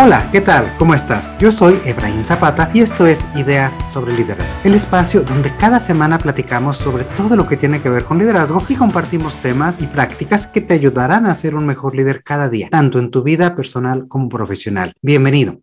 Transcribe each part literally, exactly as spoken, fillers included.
Hola, ¿qué tal? ¿Cómo estás? Yo soy Ebrahim Zapata y esto es Ideas sobre Liderazgo, el espacio donde cada semana platicamos sobre todo lo que tiene que ver con liderazgo y compartimos temas y prácticas que te ayudarán a ser un mejor líder cada día, tanto en tu vida personal como profesional. Bienvenido.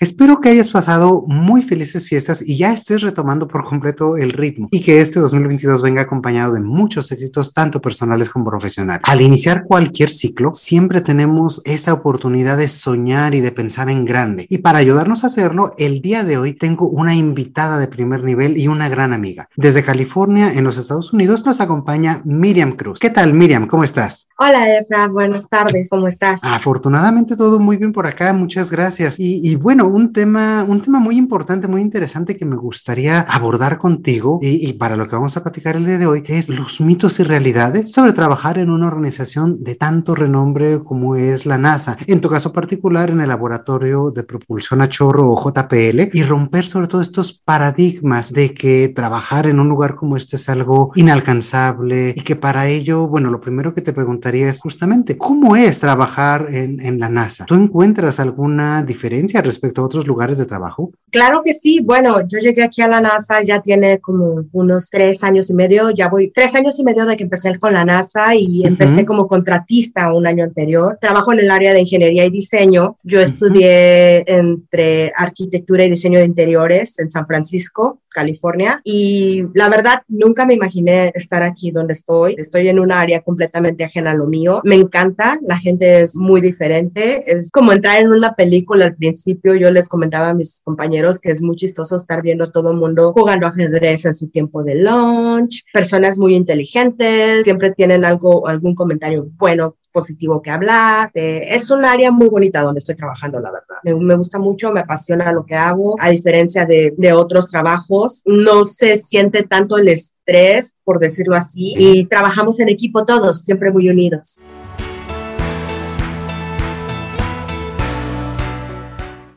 Espero que hayas pasado muy felices fiestas y ya estés retomando por completo el ritmo y que este dos mil veintidós venga acompañado de muchos éxitos tanto personales como profesionales. Al iniciar cualquier ciclo, siempre tenemos esa oportunidad de soñar y de pensar en grande. Y para ayudarnos a hacerlo, el día de hoy tengo una invitada de primer nivel y una gran amiga. Desde California, en los Estados Unidos, nos acompaña Miriam Cruz. ¿Qué tal, Miriam? ¿Cómo estás? Hola, Efra. Buenas tardes. ¿Cómo estás? Afortunadamente todo muy bien por acá. Muchas gracias. Y, y bueno, Un tema, un tema muy importante, muy interesante que me gustaría abordar contigo y, y para lo que vamos a platicar el día de hoy es los mitos y realidades sobre trabajar en una organización de tanto renombre como es la NASA, en tu caso particular en el Laboratorio de Propulsión a Chorro o J P L, y romper sobre todo estos paradigmas de que trabajar en un lugar como este es algo inalcanzable y que para ello, bueno, lo primero que te preguntaría es justamente ¿cómo es trabajar en, en la NASA? ¿Tú encuentras alguna diferencia respecto a otros lugares de trabajo? Claro que sí. Bueno, yo llegué aquí a la NASA, ya tiene como unos tres años y medio, ya voy tres años y medio de que empecé con la NASA y uh-huh. empecé como contratista un año anterior. Trabajo en el área de ingeniería y diseño. Yo uh-huh. estudié entre arquitectura y diseño de interiores en San Francisco, California, y la verdad nunca me imaginé estar aquí donde estoy. Estoy en un área completamente ajena a lo mío. Me encanta, la gente es muy diferente. Es como entrar en una película al principio. Yo les comentaba a mis compañeros que es muy chistoso estar viendo todo el mundo jugando ajedrez en su tiempo de lunch. Personas muy inteligentes, siempre tienen algo, algún comentario bueno, positivo que hablar. Eh, es un área muy bonita donde estoy trabajando, la verdad. Me, me gusta mucho, me apasiona lo que hago. A diferencia de, de otros trabajos, no se siente tanto el estrés, por decirlo así, y trabajamos en equipo todos, siempre muy unidos.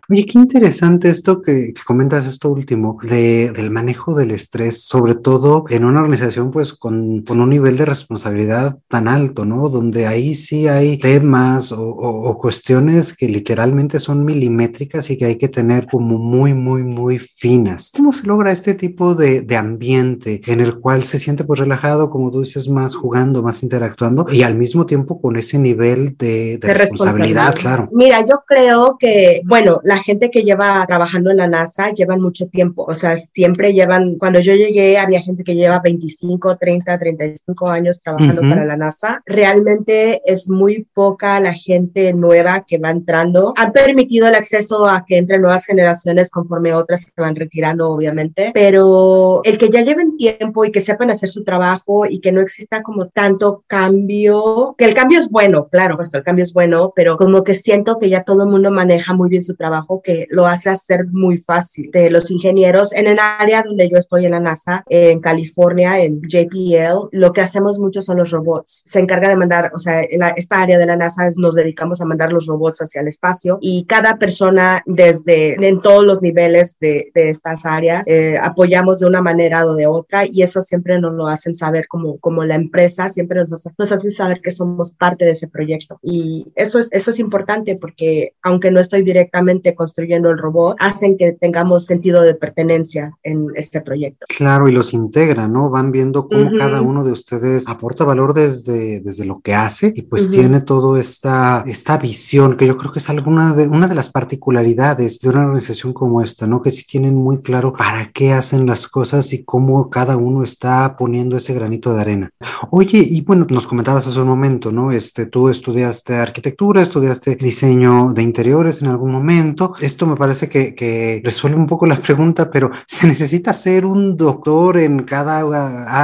Oye, qué interesante esto que, que comentas, esto último, de, del manejo del estrés, sobre todo en una organización pues con, con un nivel de responsabilidad tan alto, ¿no? Donde ahí sí hay temas o, o, o cuestiones que literalmente son milimétricas y que hay que tener como muy, muy, muy finas. ¿Cómo se logra este tipo de, de ambiente en el cual se siente pues relajado, como tú dices, más jugando, más interactuando y al mismo tiempo con ese nivel de, de, de responsabilidad, responsabilidad, claro? Mira, yo creo que, bueno, la La gente que lleva trabajando en la NASA llevan mucho tiempo, o sea, siempre llevan, cuando yo llegué había gente que lleva veinticinco, treinta, treinta y cinco años trabajando uh-huh. para la NASA. Realmente es muy poca la gente nueva que va entrando. Han permitido el acceso a que entren nuevas generaciones conforme otras se van retirando, obviamente, pero el que ya lleven tiempo y que sepan hacer su trabajo y que no exista como tanto cambio, que el cambio es bueno, claro, pues el cambio es bueno, pero como que siento que ya todo el mundo maneja muy bien su trabajo, que lo hace hacer muy fácil. De los ingenieros en el área donde yo estoy en la NASA, en California, en J P L, lo que hacemos mucho son los robots. Se encarga de mandar, o sea, la, esta área de la NASA es, nos dedicamos a mandar los robots hacia el espacio y cada persona desde, en todos los niveles de, de estas áreas, eh, apoyamos de una manera o de otra y eso siempre nos lo hacen saber como, como la empresa, siempre nos, hace, nos hacen saber que somos parte de ese proyecto. Y eso es, eso es importante porque aunque no estoy directamente construyendo el robot, hacen que tengamos sentido de pertenencia en este proyecto. Claro, y los integra, ¿no? Van viendo cómo uh-huh. cada uno de ustedes aporta valor desde, desde lo que hace y pues uh-huh. tiene toda esta, esta visión que yo creo que es alguna de, una de las particularidades de una organización como esta, ¿no? Que sí tienen muy claro para qué hacen las cosas y cómo cada uno está poniendo ese granito de arena. Oye, y bueno, nos comentabas hace un momento, ¿no? Este, tú estudiaste arquitectura, estudiaste diseño de interiores en algún momento. Esto me parece que, que resuelve un poco la pregunta, pero ¿se necesita ser un doctor en cada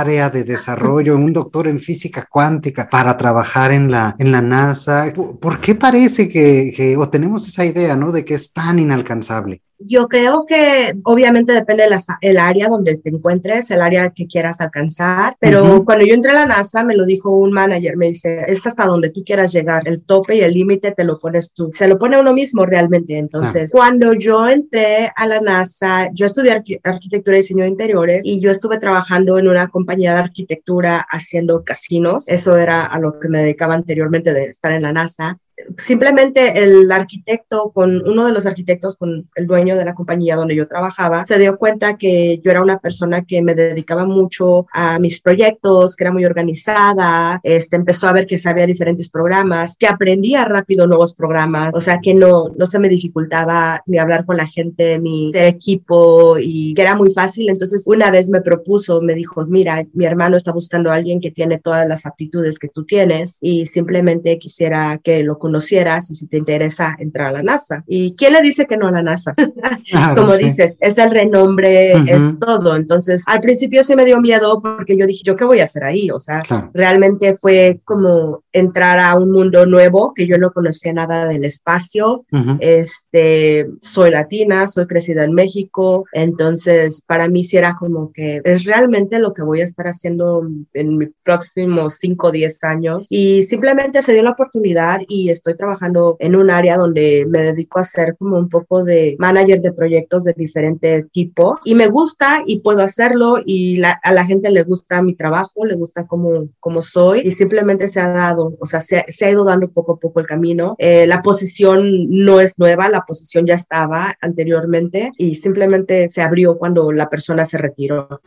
área de desarrollo, un doctor en física cuántica para trabajar en la, en la NASA? ¿Por qué parece que, que o tenemos esa idea, ¿no?, de que es tan inalcanzable? Yo creo que obviamente depende del de área donde te encuentres, el área que quieras alcanzar, pero uh-huh. cuando yo entré a la NASA me lo dijo un manager, me dice, es hasta donde tú quieras llegar, el tope y el límite te lo pones tú, se lo pone uno mismo realmente. Entonces, ah. cuando yo entré a la NASA, yo estudié arqu- arquitectura y diseño de interiores y yo estuve trabajando en una compañía de arquitectura haciendo casinos, eso era a lo que me dedicaba anteriormente de estar en la NASA. Simplemente el arquitecto, con uno de los arquitectos, con el dueño de la compañía donde yo trabajaba, se dio cuenta que yo era una persona que me dedicaba mucho a mis proyectos, que era muy organizada, este, empezó a ver que sabía diferentes programas, que aprendía rápido nuevos programas, o sea que no, no se me dificultaba ni hablar con la gente, ni ser equipo, y que era muy fácil. Entonces una vez me propuso, me dijo, mira, mi hermano está buscando a alguien que tiene todas las aptitudes que tú tienes y simplemente quisiera que lo conocieras y si te interesa entrar a la NASA. ¿Y quién le dice que no a la NASA? Claro, como sí. dices, es el renombre, uh-huh. es todo. Entonces, al principio sí me dio miedo porque yo dije, ¿yo qué voy a hacer ahí? O sea, claro. realmente fue como entrar a un mundo nuevo que yo no conocía nada del espacio. Uh-huh. Este, soy latina, soy crecida en México, entonces para mí sí era como que es realmente lo que voy a estar haciendo en mis próximos cinco o diez años. Y simplemente se dio la oportunidad y estoy trabajando en un área donde me dedico a ser como un poco de manager de proyectos de diferente tipo y me gusta y puedo hacerlo y la, a la gente le gusta mi trabajo, le gusta cómo, cómo soy y simplemente se ha dado, o sea, se, se ha ido dando poco a poco el camino. Eh, la posición no es nueva, la posición ya estaba anteriormente y simplemente se abrió cuando la persona se retiró.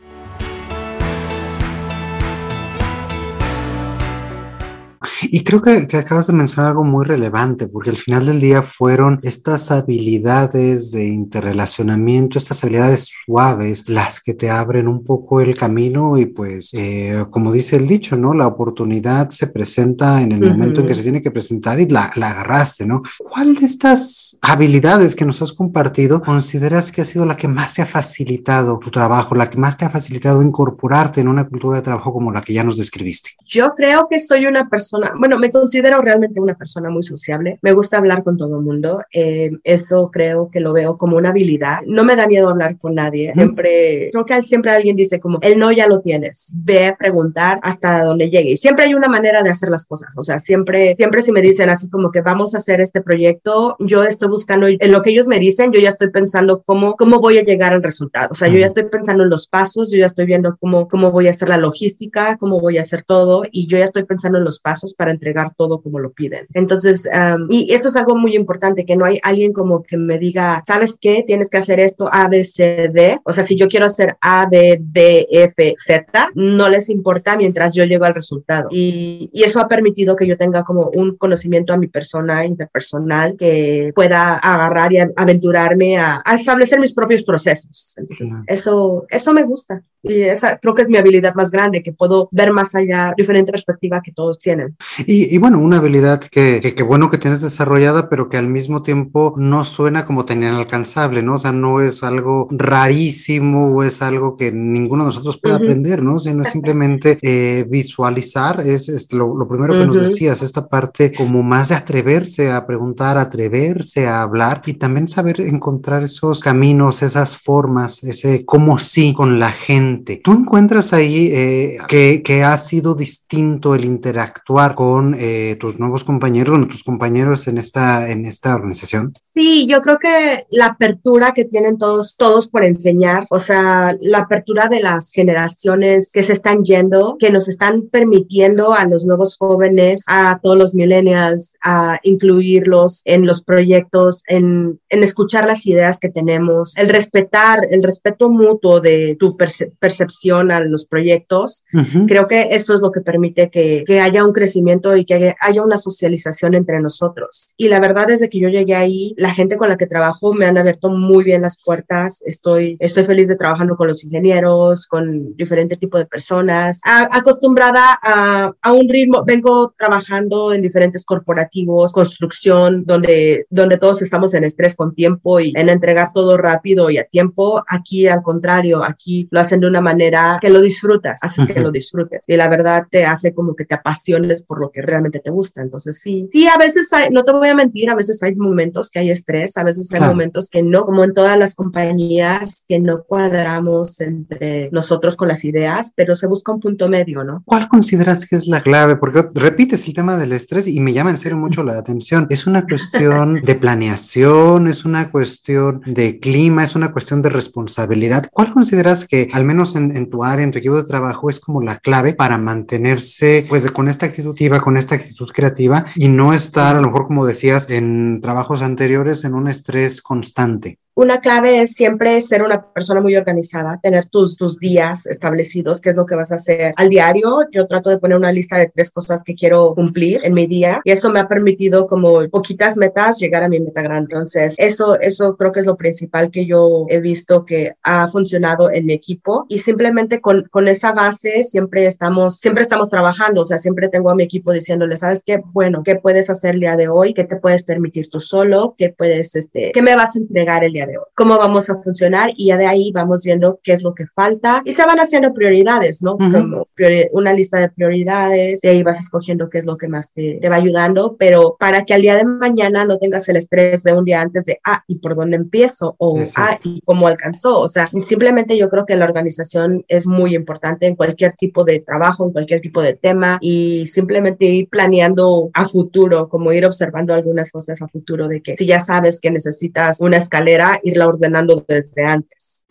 Y creo que, que acabas de mencionar algo muy relevante, porque al final del día fueron estas habilidades de interrelacionamiento, estas habilidades suaves, las que te abren un poco el camino y pues, eh, como dice el dicho, ¿no? La oportunidad se presenta en el uh-huh. momento en que se tiene que presentar y la, la agarraste, ¿no? ¿Cuál de estas habilidades que nos has compartido consideras que ha sido la que más te ha facilitado tu trabajo, la que más te ha facilitado incorporarte en una cultura de trabajo como la que ya nos describiste? Yo creo que soy una persona Bueno, me considero realmente una persona muy sociable. Me gusta hablar con todo el mundo. Eh, eso creo que lo veo como una habilidad. No me da miedo hablar con nadie. Siempre, creo que siempre alguien dice como, el no ya lo tienes. Ve a preguntar hasta donde llegue. Y siempre hay una manera de hacer las cosas. O sea, siempre, siempre si me dicen así como que vamos a hacer este proyecto, yo estoy buscando, en lo que ellos me dicen, yo ya estoy pensando cómo, cómo voy a llegar al resultado. O sea, yo ya estoy pensando en los pasos, yo ya estoy viendo cómo, cómo voy a hacer la logística, cómo voy a hacer todo. Y yo ya estoy pensando en los pasos para entregar todo como lo piden. Entonces, um, y eso es algo muy importante, que no hay alguien como que me diga, ¿sabes qué? Tienes que hacer esto A, B, C, D. O sea, si yo quiero hacer A, B, D, F, Z, no les importa mientras yo llego al resultado. Y, y eso ha permitido que yo tenga como un conocimiento a mi persona, interpersonal, que pueda agarrar y aventurarme a, a establecer mis propios procesos. Entonces, uh-huh. eso, eso me gusta. Y esa creo que es mi habilidad más grande, que puedo ver más allá, diferente perspectiva que todos tienen. Y, y bueno, una habilidad que, que, que bueno que tienes desarrollada, pero que al mismo tiempo no suena como tan inalcanzable, ¿no? O sea, no es algo rarísimo o es algo que ninguno de nosotros puede uh-huh. aprender, ¿no? Sino es simplemente eh, visualizar, es, es lo, lo primero que uh-huh. nos decías, esta parte como más de atreverse a preguntar, atreverse a hablar y también saber encontrar esos caminos, esas formas, ese cómo sí con la gente. ¿Tú encuentras ahí eh, que, que ha sido distinto el interactuar con eh, tus nuevos compañeros, bueno, tus compañeros en esta, en esta organización? Sí, yo creo que la apertura que tienen todos, todos por enseñar, o sea, la apertura de las generaciones que se están yendo, que nos están permitiendo a los nuevos jóvenes, a todos los millennials, a incluirlos en los proyectos, en, en escuchar las ideas que tenemos, el respetar, el respeto mutuo de tu perce- percepción a los proyectos. Uh-huh. Creo que eso es lo que permite que, que haya un crecimiento y que haya una socialización entre nosotros. Y la verdad, desde que yo llegué ahí, la gente con la que trabajo me han abierto muy bien las puertas. Estoy, estoy feliz de trabajando con los ingenieros, con diferente tipo de personas. A, acostumbrada a, a un ritmo, vengo trabajando en diferentes corporativos, construcción, donde, donde todos estamos en estrés con tiempo y en entregar todo rápido y a tiempo. Aquí, al contrario, aquí lo hacen de una manera que lo disfrutas, haces que lo disfrutes. Y la verdad te hace como que te apasiones por por lo que realmente te gusta. Entonces sí, sí, a veces hay, no te voy a mentir, a veces hay momentos que hay estrés, a veces hay ah. momentos que no, como en todas las compañías, que no cuadramos entre nosotros con las ideas, pero se busca un punto medio, ¿no? ¿Cuál consideras que es la clave? Porque repites el tema del estrés y me llama en serio mucho la atención. Es una cuestión de planeación, es una cuestión de clima, es una cuestión de responsabilidad. ¿Cuál consideras que, al menos en, en tu área, en tu equipo de trabajo, es como la clave para mantenerse pues con esta actitud activa, con esta actitud creativa y no estar, a lo mejor como decías en trabajos anteriores, en un estrés constante? Una clave es siempre ser una persona muy organizada, tener tus, tus días establecidos, qué es lo que vas a hacer al diario. Yo trato de poner una lista de tres cosas que quiero cumplir en mi día y eso me ha permitido, como poquitas metas, llegar a mi meta grande. Entonces, eso, eso creo que es lo principal que yo he visto que ha funcionado en mi equipo, y simplemente con, con esa base siempre estamos, siempre estamos trabajando. O sea, siempre tengo a mi equipo diciéndole, ¿sabes qué? Bueno, ¿qué puedes hacer el día de hoy? ¿Qué te puedes permitir tú solo? ¿Qué puedes, este, qué me vas a entregar el día de hoy? Cómo vamos a funcionar, y ya de ahí vamos viendo qué es lo que falta y se van haciendo prioridades, ¿no? Uh-huh. Como priori- una lista de prioridades, de ahí vas escogiendo qué es lo que más te, te va ayudando, pero para que al día de mañana no tengas el estrés de un día antes de, ah, ¿y por dónde empiezo? O, Exacto. ah, ¿y cómo alcanzó? O sea, simplemente yo creo que la organización es muy importante en cualquier tipo de trabajo, en cualquier tipo de tema, y simplemente ir planeando a futuro, como ir observando algunas cosas a futuro, de que si ya sabes que necesitas una escalera, irla ordenando desde antes.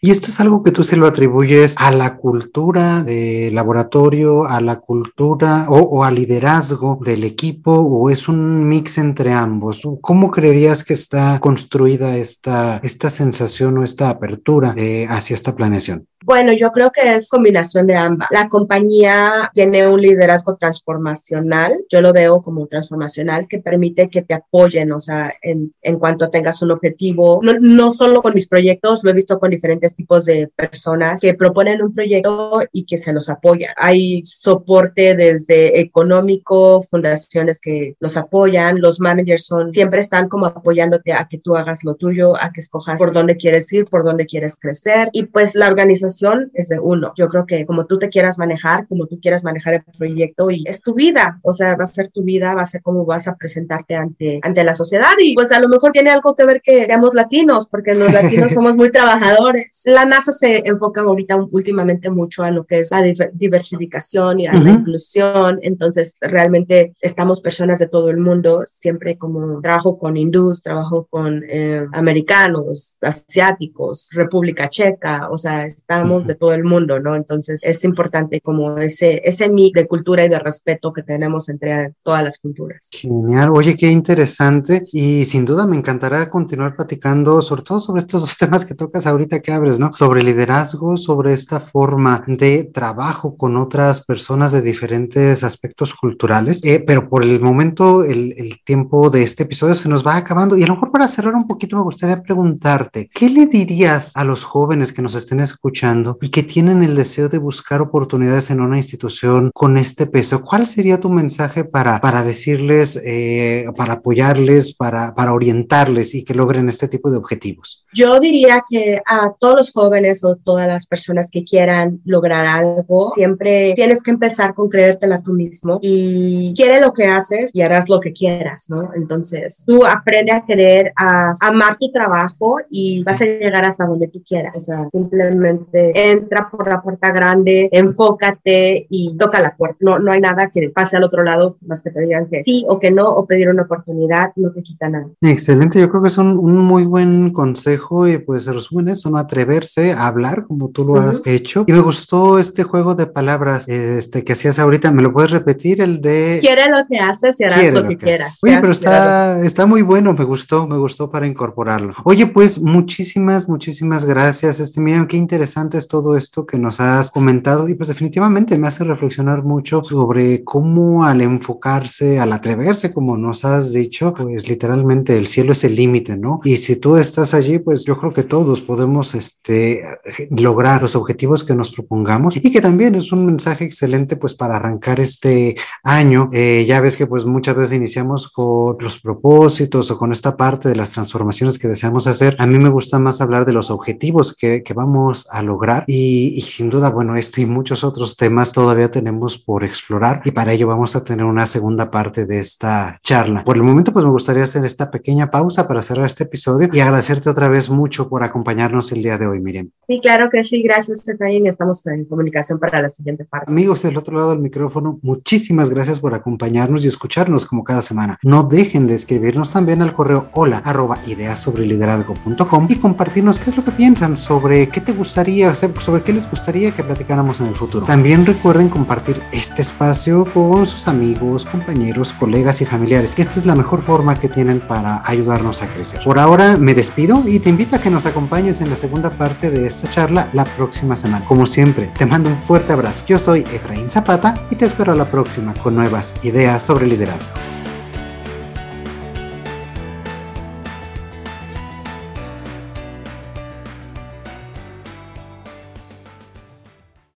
Y esto es algo que tú se lo atribuyes a la cultura de laboratorio, a la cultura o, o al liderazgo del equipo, o es un mix entre ambos. ¿Cómo creerías que está construida esta, esta sensación o esta apertura eh, hacia esta planeación? Bueno, yo creo que es combinación de ambas. La compañía tiene un liderazgo transformacional, yo lo veo como transformacional, que permite que te apoyen, o sea, en, en cuanto tengas un objetivo. No, no solo con mis proyectos, lo he visto con diferentes tipos de personas que proponen un proyecto y que se los apoyan. Hay soporte desde económico, fundaciones que los apoyan, los managers son, siempre están como apoyándote a que tú hagas lo tuyo, a que escojas por dónde quieres ir, por dónde quieres crecer, y pues la organización es de uno. Yo creo que como tú te quieras manejar, como tú quieras manejar el proyecto, y es tu vida, o sea, va a ser tu vida, va a ser cómo vas a presentarte ante, ante la sociedad, y pues a lo mejor tiene algo que ver que seamos latinos, porque los latinos somos muy trabajadores. La NASA se enfoca ahorita últimamente mucho a lo que es la dif- diversificación y a uh-huh. la inclusión, entonces realmente estamos personas de todo el mundo, siempre como trabajo con hindús, trabajo con eh, americanos, asiáticos, República Checa, o sea, está de todo el mundo, ¿no? Entonces es importante como ese, ese mix de cultura y de respeto que tenemos entre todas las culturas. Genial, oye, qué interesante, y sin duda me encantará continuar platicando, sobre todo sobre estos dos temas que tocas ahorita que abres, ¿no? Sobre liderazgo, sobre esta forma de trabajo con otras personas de diferentes aspectos culturales, eh, pero por el momento el, el tiempo de este episodio se nos va acabando, y a lo mejor para cerrar un poquito me gustaría preguntarte, ¿qué le dirías a los jóvenes que nos estén escuchando y que tienen el deseo de buscar oportunidades en una institución con este peso? ¿Cuál sería tu mensaje para, para decirles, eh, para apoyarles, para, para orientarles y que logren este tipo de objetivos? Yo diría que a todos los jóvenes o todas las personas que quieran lograr algo, siempre tienes que empezar con creértela tú mismo, y quiere lo que haces y harás lo que quieras, ¿no? Entonces tú aprende a querer, a amar tu trabajo, y vas a llegar hasta donde tú quieras. O sea, simplemente entra por la puerta grande, enfócate y toca la puerta. No, no hay nada que pase al otro lado más que te digan que sí o que no, o pedir una oportunidad no te quita nada. Excelente, yo creo que es un, un muy buen consejo, y pues se resume en eso, no atreverse a hablar como tú lo uh-huh. has hecho. Y me gustó este juego de palabras este, que hacías ahorita, ¿me lo puedes repetir? El de... Quiere lo que haces y harás lo, lo que quieras. Oye, pero está, está muy bueno, me gustó, me gustó para incorporarlo. Oye, pues muchísimas, muchísimas gracias. Este, Miriam, qué interesante es todo esto que nos has comentado, y pues definitivamente me hace reflexionar mucho sobre cómo al enfocarse, al atreverse, como nos has dicho, pues literalmente el cielo es el límite, ¿no? Y si tú estás allí, pues yo creo que todos podemos estar este, lograr los objetivos que nos propongamos, y que también es un mensaje excelente pues para arrancar este año. Eh, ya ves que pues muchas veces iniciamos con los propósitos o con esta parte de las transformaciones que deseamos hacer. A mí me gusta más hablar de los objetivos que, que vamos a lograr y, y sin duda, bueno, este y muchos otros temas todavía tenemos por explorar, y para ello vamos a tener una segunda parte de esta charla. Por el momento pues me gustaría hacer esta pequeña pausa para cerrar este episodio y agradecerte otra vez mucho por acompañarnos el día de hoy, Miriam. Sí, claro que sí, gracias, Efraín. Estamos en comunicación para la siguiente parte. Amigos del otro lado del micrófono, muchísimas gracias por acompañarnos y escucharnos como cada semana. No dejen de escribirnos también al correo hola arroba ideas sobre liderazgo punto com y compartirnos qué es lo que piensan, sobre qué te gustaría hacer, sobre qué les gustaría que platicáramos en el futuro. También recuerden compartir este espacio con sus amigos, compañeros, colegas y familiares, que esta es la mejor forma que tienen para ayudarnos a crecer. Por ahora me despido y te invito a que nos acompañes en la segunda parte de esta charla la próxima semana. Como siempre, te mando un fuerte abrazo. Yo soy Ebrahim Zapata y te espero a la próxima con nuevas ideas sobre liderazgo.